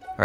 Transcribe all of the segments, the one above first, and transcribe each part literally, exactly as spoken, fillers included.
All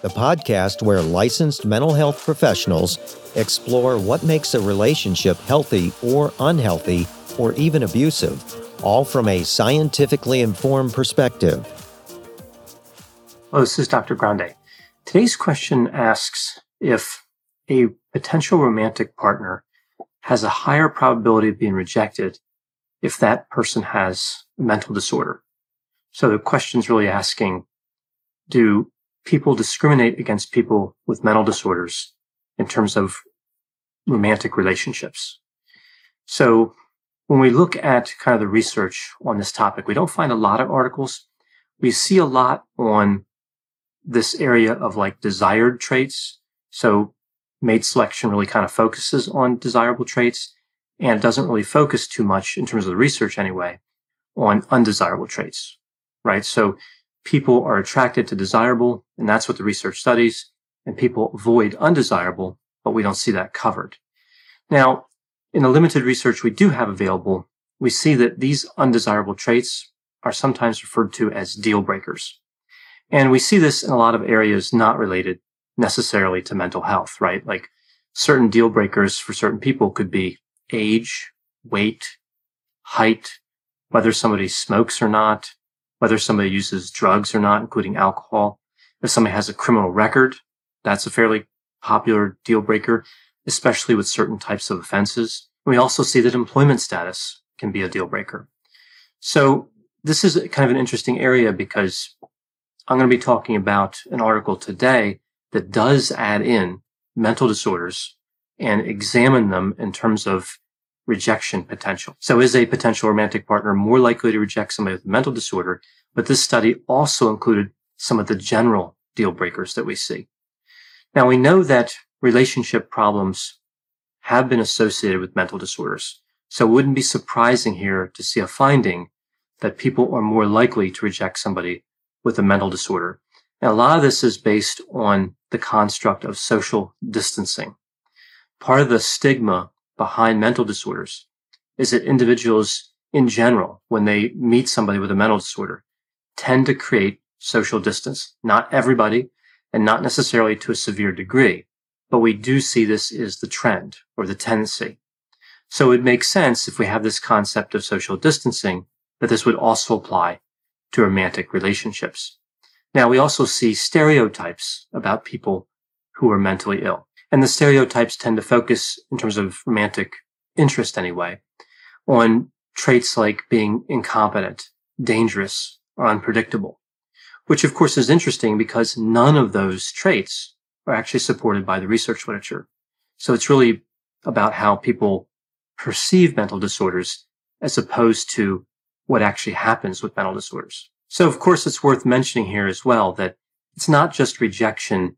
the podcast where licensed mental health professionals explore what makes a relationship healthy or unhealthy or even abusive, all from a scientifically informed perspective. Well, this is Doctor Grande. Today's question asks if a potential romantic partner has a higher probability of being rejected if that person has a mental disorder. So the question's really asking, do people discriminate against people with mental disorders in terms of romantic relationships? So when we look at kind of the research on this topic, we don't find a lot of articles. We see a lot on this area of like desired traits. So mate selection really kind of focuses on desirable traits and doesn't really focus too much in terms of the research anyway on undesirable traits. Right? So people are attracted to desirable, and that's what the research studies, and people avoid undesirable, but we don't see that covered. Now, in the limited research we do have available, we see that these undesirable traits are sometimes referred to as deal breakers. And we see this in a lot of areas not related necessarily to mental health, right? Like certain deal breakers for certain people could be age, weight, height, whether somebody smokes or not, whether somebody uses drugs or not, including alcohol. If somebody has a criminal record, that's a fairly popular deal breaker, especially with certain types of offenses. We also see that employment status can be a deal breaker. So this is kind of an interesting area because I'm going to be talking about an article today that does add in mental disorders and examine them in terms of rejection potential. So is a potential romantic partner more likely to reject somebody with a mental disorder? But this study also included some of the general deal breakers that we see. Now, we know that relationship problems have been associated with mental disorders. So it wouldn't be surprising here to see a finding that people are more likely to reject somebody with a mental disorder. Now, a lot of this is based on the construct of social distancing. Part of the stigma behind mental disorders is that individuals in general, when they meet somebody with a mental disorder, tend to create social distance. Not everybody and not necessarily to a severe degree, but we do see this is the trend or the tendency. So it makes sense if we have this concept of social distancing that this would also apply to romantic relationships. Now, we also see stereotypes about people who are mentally ill. And the stereotypes tend to focus, in terms of romantic interest anyway, on traits like being incompetent, dangerous, or unpredictable, which of course is interesting because none of those traits are actually supported by the research literature. So it's really about how people perceive mental disorders as opposed to what actually happens with mental disorders. So of course it's worth mentioning here as well that it's not just rejection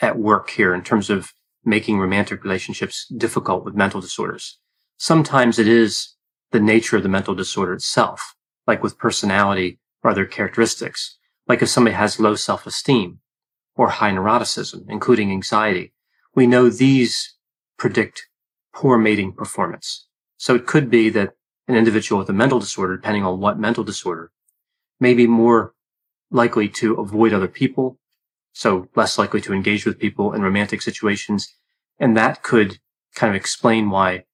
at work here in terms of making romantic relationships difficult with mental disorders. Sometimes it is the nature of the mental disorder itself, like with personality or other characteristics, like if somebody has low self-esteem or high neuroticism, including anxiety. We know these predict poor mating performance. So it could be that an individual with a mental disorder, depending on what mental disorder, may be more likely to avoid other people, so less likely to engage with people in romantic situations. And that could kind of explain why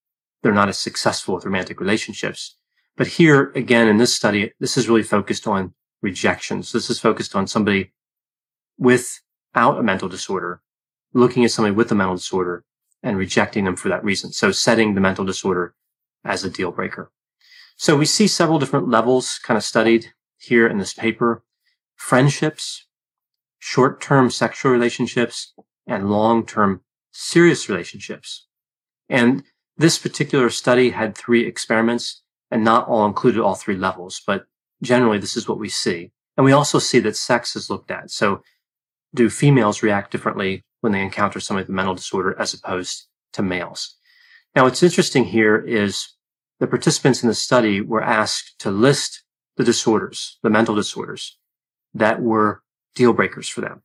they're not as successful with romantic relationships. But here, again, in this study, this is really focused on rejection. So this is focused on somebody without a mental disorder, looking at somebody with a mental disorder and rejecting them for that reason. So setting the mental disorder as a deal breaker. So we see several different levels kind of studied here in this paper. Friendships, short-term sexual relationships, and long-term serious relationships. And this particular study had three experiments, and not all included all three levels, but generally this is what we see. And we also see that sex is looked at. So do females react differently when they encounter somebody with a mental disorder as opposed to males? Now, what's interesting here is the participants in the study were asked to list the disorders, the mental disorders, that were deal breakers for them.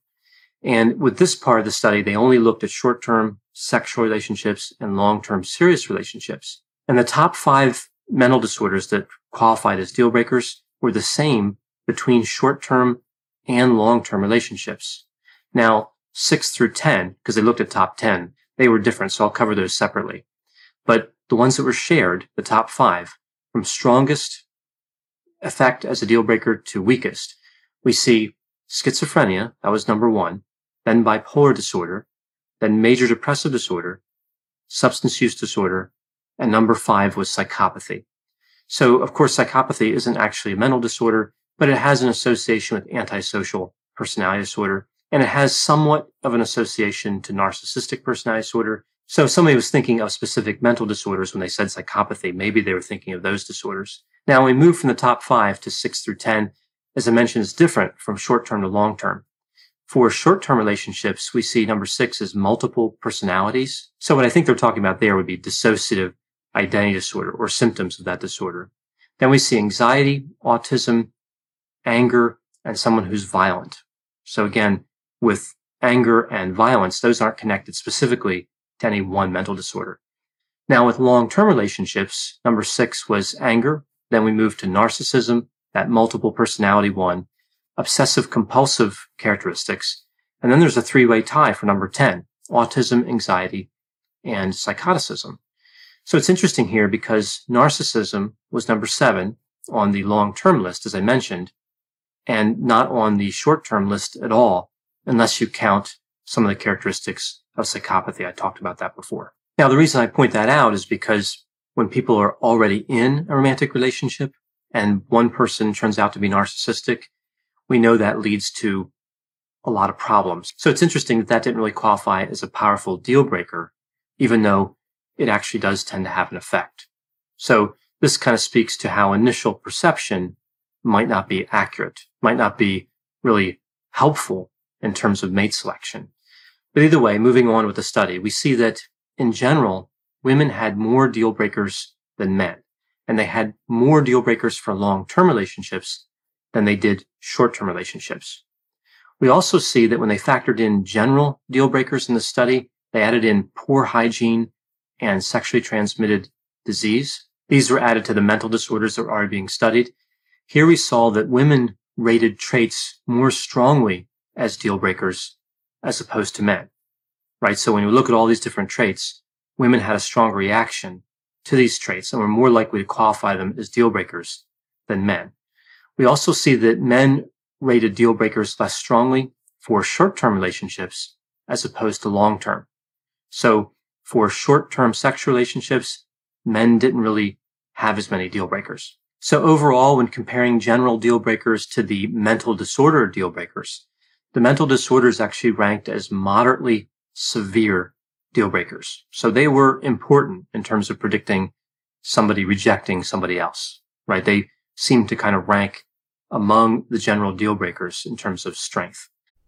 And with this part of the study, they only looked at short-term sexual relationships and long-term serious relationships. And the top five mental disorders that qualified as deal breakers were the same between short-term and long-term relationships. Now, six through ten, because they looked at top ten, they were different, so I'll cover those separately. But the ones that were shared, the top five, from strongest effect as a deal breaker to weakest, we see schizophrenia, that was number one, then bipolar disorder, then major depressive disorder, substance use disorder, and number five was psychopathy. So, of course, psychopathy isn't actually a mental disorder, but it has an association with antisocial personality disorder, and it has somewhat of an association to narcissistic personality disorder. So if somebody was thinking of specific mental disorders when they said psychopathy, maybe they were thinking of those disorders. Now, when we move from the top five to six through ten, as I mentioned, is different from short-term to long-term. For short-term relationships, we see number six is multiple personalities. So what I think they're talking about there would be dissociative identity disorder or symptoms of that disorder. Then we see anxiety, autism, anger, and someone who's violent. So again, with anger and violence, those aren't connected specifically to any one mental disorder. Now, with long-term relationships, number six was anger. Then we moved to narcissism, that multiple personality one, obsessive-compulsive characteristics. And then there's a three-way tie for number ten, autism, anxiety, and psychoticism. So it's interesting here because narcissism was number seven on the long-term list, as I mentioned, and not on the short-term list at all, unless you count some of the characteristics of psychopathy. I talked about that before. Now, the reason I point that out is because when people are already in a romantic relationship and one person turns out to be narcissistic, we know that leads to a lot of problems. So it's interesting that that didn't really qualify as a powerful deal breaker, even though it actually does tend to have an effect. So this kind of speaks to how initial perception might not be accurate, might not be really helpful in terms of mate selection. But either way, moving on with the study, we see that in general, women had more deal breakers than men, and they had more deal breakers for long-term relationships than they did short-term relationships. We also see that when they factored in general deal breakers in the study, they added in poor hygiene and sexually transmitted disease. These were added to the mental disorders that were already being studied. Here we saw that women rated traits more strongly as deal breakers as opposed to men, right? So when you look at all these different traits, women had a strong reaction to these traits and were more likely to qualify them as deal breakers than men. We also see that men rated deal breakers less strongly for short-term relationships as opposed to long-term. So for short-term sexual relationships, men didn't really have as many deal breakers. So overall, when comparing general deal breakers to the mental disorder deal breakers, the mental disorders actually ranked as moderately severe deal breakers. So they were important in terms of predicting somebody rejecting somebody else, right? They seem to kind of rank among the general deal breakers in terms of strength.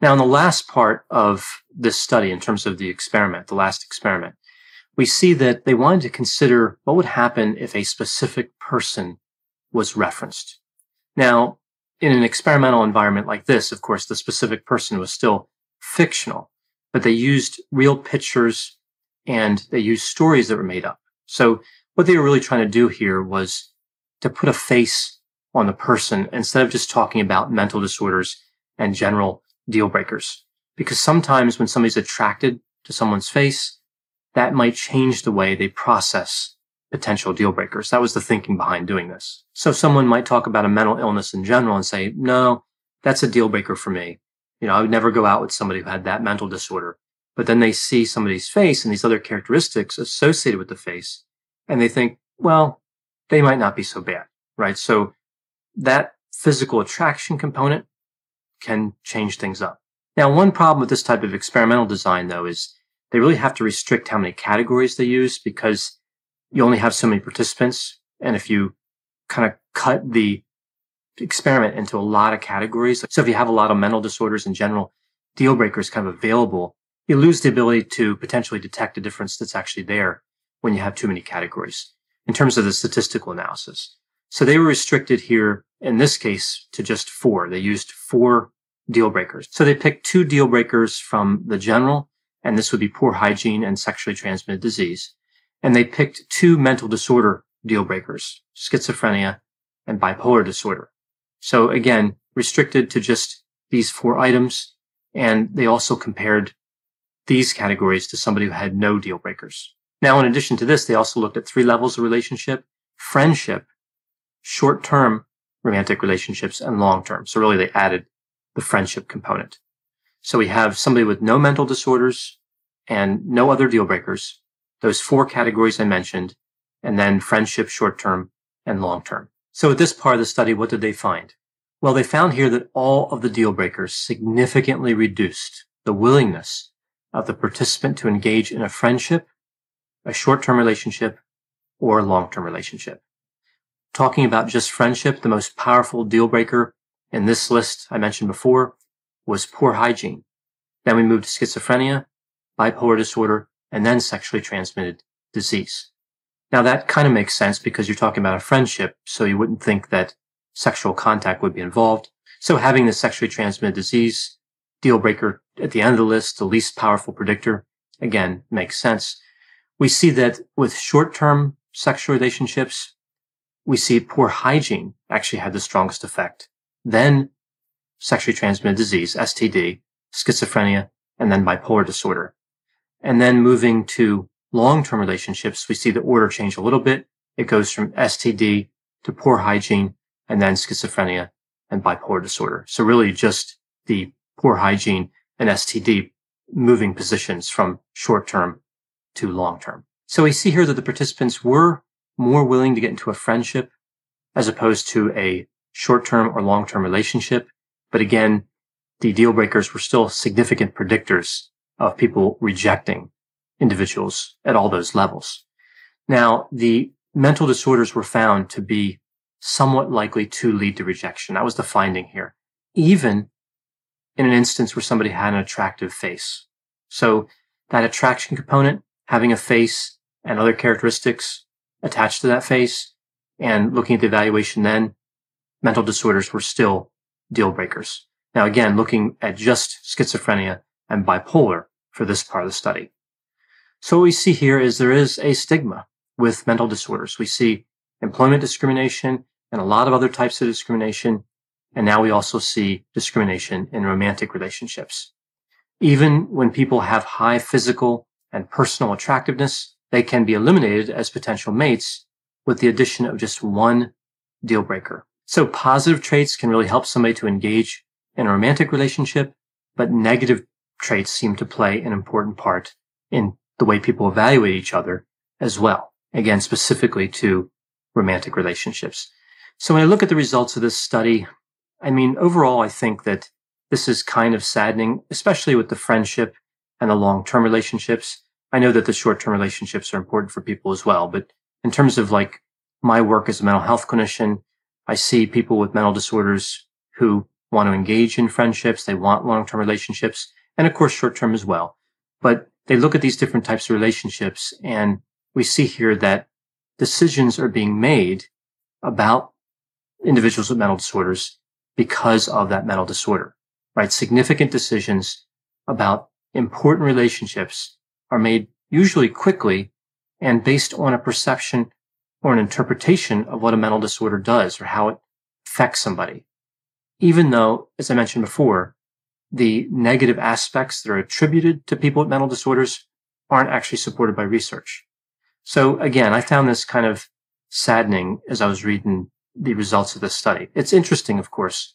Now, in the last part of this study, in terms of the experiment, the last experiment, we see that they wanted to consider what would happen if a specific person was referenced. Now, in an experimental environment like this, of course, the specific person was still fictional, but they used real pictures and they used stories that were made up. So what they were really trying to do here was to put a face on the person instead of just talking about mental disorders and general deal breakers. Because sometimes when somebody's attracted to someone's face, that might change the way they process potential deal breakers. That was the thinking behind doing this. So someone might talk about a mental illness in general and say, no, that's a deal breaker for me. You know, I would never go out with somebody who had that mental disorder. But then they see somebody's face and these other characteristics associated with the face, and they think, well, they might not be so bad, right? So that physical attraction component can change things up. Now, one problem with this type of experimental design, though, is they really have to restrict how many categories they use because you only have so many participants. And if you kind of cut the experiment into a lot of categories, so if you have a lot of mental disorders and general deal breakers kind of available, you lose the ability to potentially detect a difference that's actually there when you have too many categories in terms of the statistical analysis. So they were restricted here, in this case, to just four. They used four deal breakers. So they picked two deal breakers from the general, and this would be poor hygiene and sexually transmitted disease. And they picked two mental disorder deal breakers, schizophrenia and bipolar disorder. So again, restricted to just these four items. And they also compared these categories to somebody who had no deal breakers. Now, in addition to this, they also looked at three levels of relationship, friendship, short-term romantic relationships, and long-term. So really, they added the friendship component. So we have somebody with no mental disorders and no other deal breakers, those four categories I mentioned, and then friendship, short-term, and long-term. So at this part of the study, what did they find? Well, they found here that all of the deal breakers significantly reduced the willingness of the participant to engage in a friendship, a short-term relationship, or a long-term relationship. Talking about just friendship, the most powerful deal breaker in this list I mentioned before was poor hygiene. Then we moved to schizophrenia, bipolar disorder, and then sexually transmitted disease. Now that kind of makes sense because you're talking about a friendship, so you wouldn't think that sexual contact would be involved. So having the sexually transmitted disease deal breaker at the end of the list, the least powerful predictor, again, makes sense. We see that with short-term sexual relationships, we see poor hygiene actually had the strongest effect, then sexually transmitted disease, S T D, schizophrenia, and then bipolar disorder. And then moving to long-term relationships, we see the order change a little bit. It goes from S T D to poor hygiene, and then schizophrenia and bipolar disorder. So really just the poor hygiene and S T D moving positions from short-term to long-term. So we see here that the participants were more willing to get into a friendship as opposed to a short-term or long-term relationship. But again, the deal breakers were still significant predictors of people rejecting individuals at all those levels. Now, the mental disorders were found to be somewhat likely to lead to rejection. That was the finding here, even in an instance where somebody had an attractive face. So that attraction component, having a face and other characteristics attached to that face, and looking at the evaluation then, mental disorders were still deal breakers. Now, again, looking at just schizophrenia and bipolar for this part of the study. So what we see here is there is a stigma with mental disorders. We see employment discrimination and a lot of other types of discrimination. And now we also see discrimination in romantic relationships. Even when people have high physical and personal attractiveness, they can be eliminated as potential mates with the addition of just one deal breaker. So positive traits can really help somebody to engage in a romantic relationship, but negative traits seem to play an important part in the way people evaluate each other as well. Again, specifically to romantic relationships. So when I look at the results of this study, I mean, overall, I think that this is kind of saddening, especially with the friendship and the long-term relationships. I know that the short-term relationships are important for people as well, but in terms of like my work as a mental health clinician, I see people with mental disorders who want to engage in friendships. They want long-term relationships and of course short-term as well. But they look at these different types of relationships and we see here that decisions are being made about individuals with mental disorders because of that mental disorder, right? Significant decisions about important relationships are made usually quickly and based on a perception or an interpretation of what a mental disorder does or how it affects somebody. Even though, as I mentioned before, the negative aspects that are attributed to people with mental disorders aren't actually supported by research. So again, I found this kind of saddening as I was reading the results of this study. It's interesting, of course,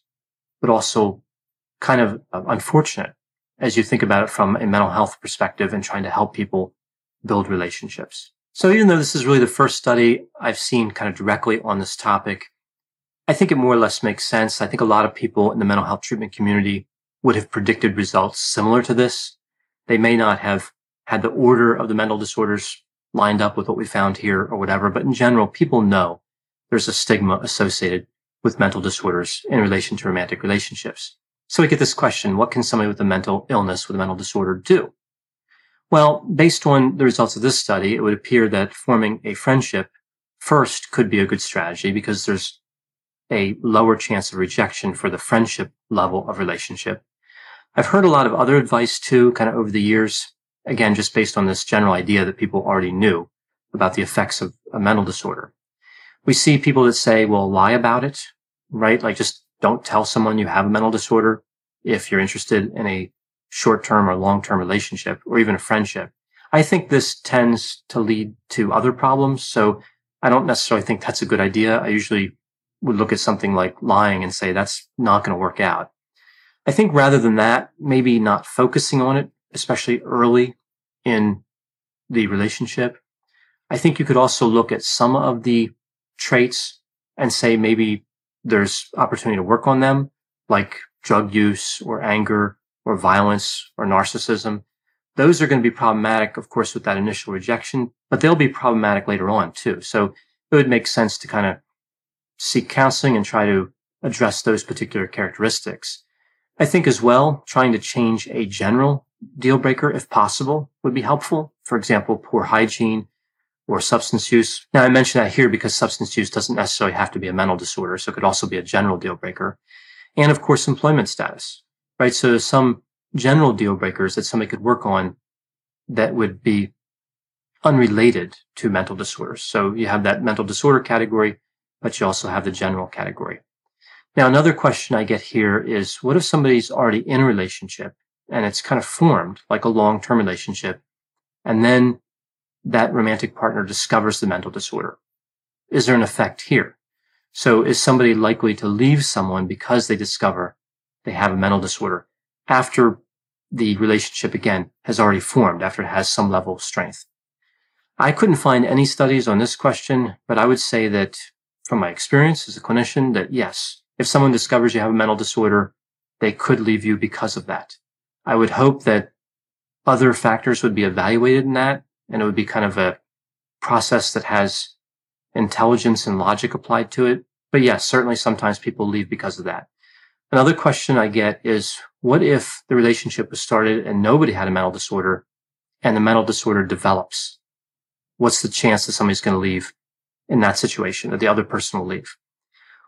but also kind of unfortunate as you think about it from a mental health perspective and trying to help people build relationships. So even though this is really the first study I've seen kind of directly on this topic, I think it more or less makes sense. I think a lot of people in the mental health treatment community would have predicted results similar to this. They may not have had the order of the mental disorders lined up with what we found here or whatever, but in general, people know there's a stigma associated with mental disorders in relation to romantic relationships. So we get this question, what can somebody with a mental illness, with a mental disorder do? Well, based on the results of this study, it would appear that forming a friendship first could be a good strategy because there's a lower chance of rejection for the friendship level of relationship. I've heard a lot of other advice too, kind of over the years, again, just based on this general idea that people already knew about the effects of a mental disorder. We see people that say, well, lie about it, right? Like just don't tell someone you have a mental disorder if you're interested in a short-term or long-term relationship or even a friendship. I think this tends to lead to other problems. So I don't necessarily think that's a good idea. I usually would look at something like lying and say, that's not going to work out. I think rather than that, maybe not focusing on it, especially early in the relationship. I think you could also look at some of the traits and say maybe there's opportunity to work on them, like drug use or anger or violence or narcissism. Those are going to be problematic, of course, with that initial rejection, but they'll be problematic later on too. So it would make sense to kind of seek counseling and try to address those particular characteristics. I think as well, trying to change a general deal breaker, if possible, would be helpful. For example, poor hygiene or substance use. Now, I mention that here because substance use doesn't necessarily have to be a mental disorder, so it could also be a general deal breaker. And of course, employment status, right? So there's some general deal breakers that somebody could work on that would be unrelated to mental disorders. So you have that mental disorder category, but you also have the general category. Now, another question I get here is, what if somebody's already in a relationship and it's kind of formed like a long-term relationship, and then that romantic partner discovers the mental disorder? Is there an effect here? So is somebody likely to leave someone because they discover they have a mental disorder after the relationship, again, has already formed, after it has some level of strength? I couldn't find any studies on this question, but I would say that from my experience as a clinician that, yes, if someone discovers you have a mental disorder, they could leave you because of that. I would hope that other factors would be evaluated in that, and it would be kind of a process that has intelligence and logic applied to it. But yes, certainly sometimes people leave because of that. Another question I get is, what if the relationship was started and nobody had a mental disorder and the mental disorder develops? What's the chance that somebody's going to leave in that situation, that the other person will leave?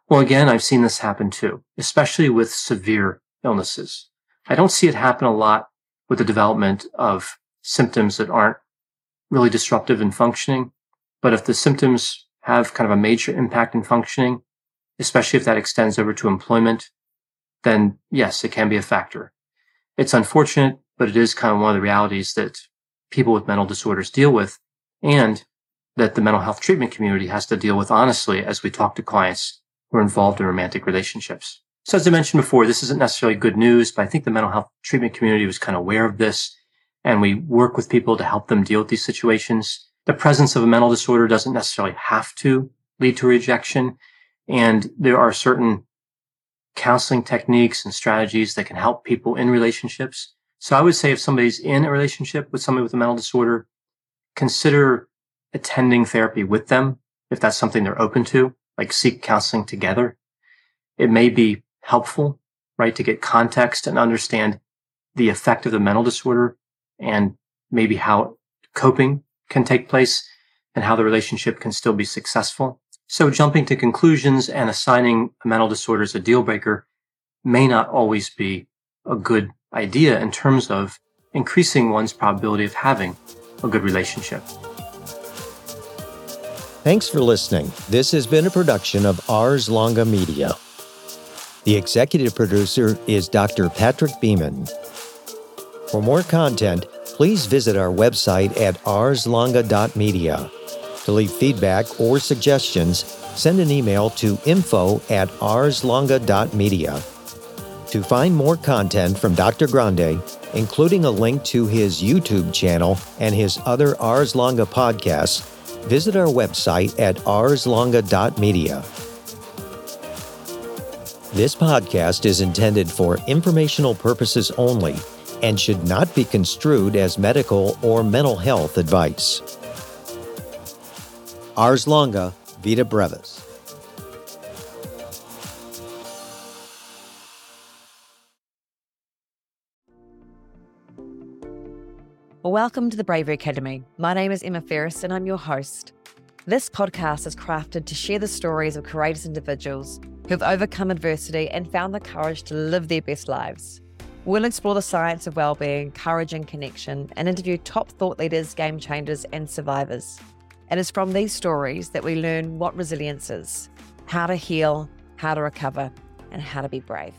Well, again, I've seen this happen too, especially with severe illnesses. I don't see it happen a lot with the development of symptoms that aren't really disruptive in functioning. But if the symptoms have kind of a major impact in functioning, especially if that extends over to employment, then yes, it can be a factor. It's unfortunate, but it is kind of one of the realities that people with mental disorders deal with and that the mental health treatment community has to deal with honestly as we talk to clients who are involved in romantic relationships. So as I mentioned before, this isn't necessarily good news, but I think the mental health treatment community was kind of aware of this, and we work with people to help them deal with these situations. The presence of a mental disorder doesn't necessarily have to lead to rejection, and there are certain counseling techniques and strategies that can help people in relationships. So I would say if somebody's in a relationship with somebody with a mental disorder, consider attending therapy with them if that's something they're open to, like seek counseling together. It may be helpful, right, to get context and understand the effect of the mental disorder and maybe how coping can take place and how the relationship can still be successful. So jumping to conclusions and assigning a mental disorder as a deal breaker may not always be a good idea in terms of increasing one's probability of having a good relationship. Thanks for listening. This has been a production of Ars Longa Media. The executive producer is Doctor Patrick Beeman. For more content, please visit our website at ars longa dot media. To leave feedback or suggestions, send an email to info at ars longa dot media. To find more content from Doctor Grande, including a link to his YouTube channel and his other Ars Longa podcasts, visit our website at ars longa dot media. This podcast is intended for informational purposes only and should not be construed as medical or mental health advice. Ars Longa, Vita Brevis. Welcome to the Bravery Academy. My name is Emma Ferris and I'm your host. This podcast is crafted to share the stories of courageous individuals who've overcome adversity and found the courage to live their best lives. We'll explore the science of well-being, courage and connection, and interview top thought leaders, game changers and survivors. It is from these stories that we learn what resilience is, how to heal, how to recover, and how to be brave.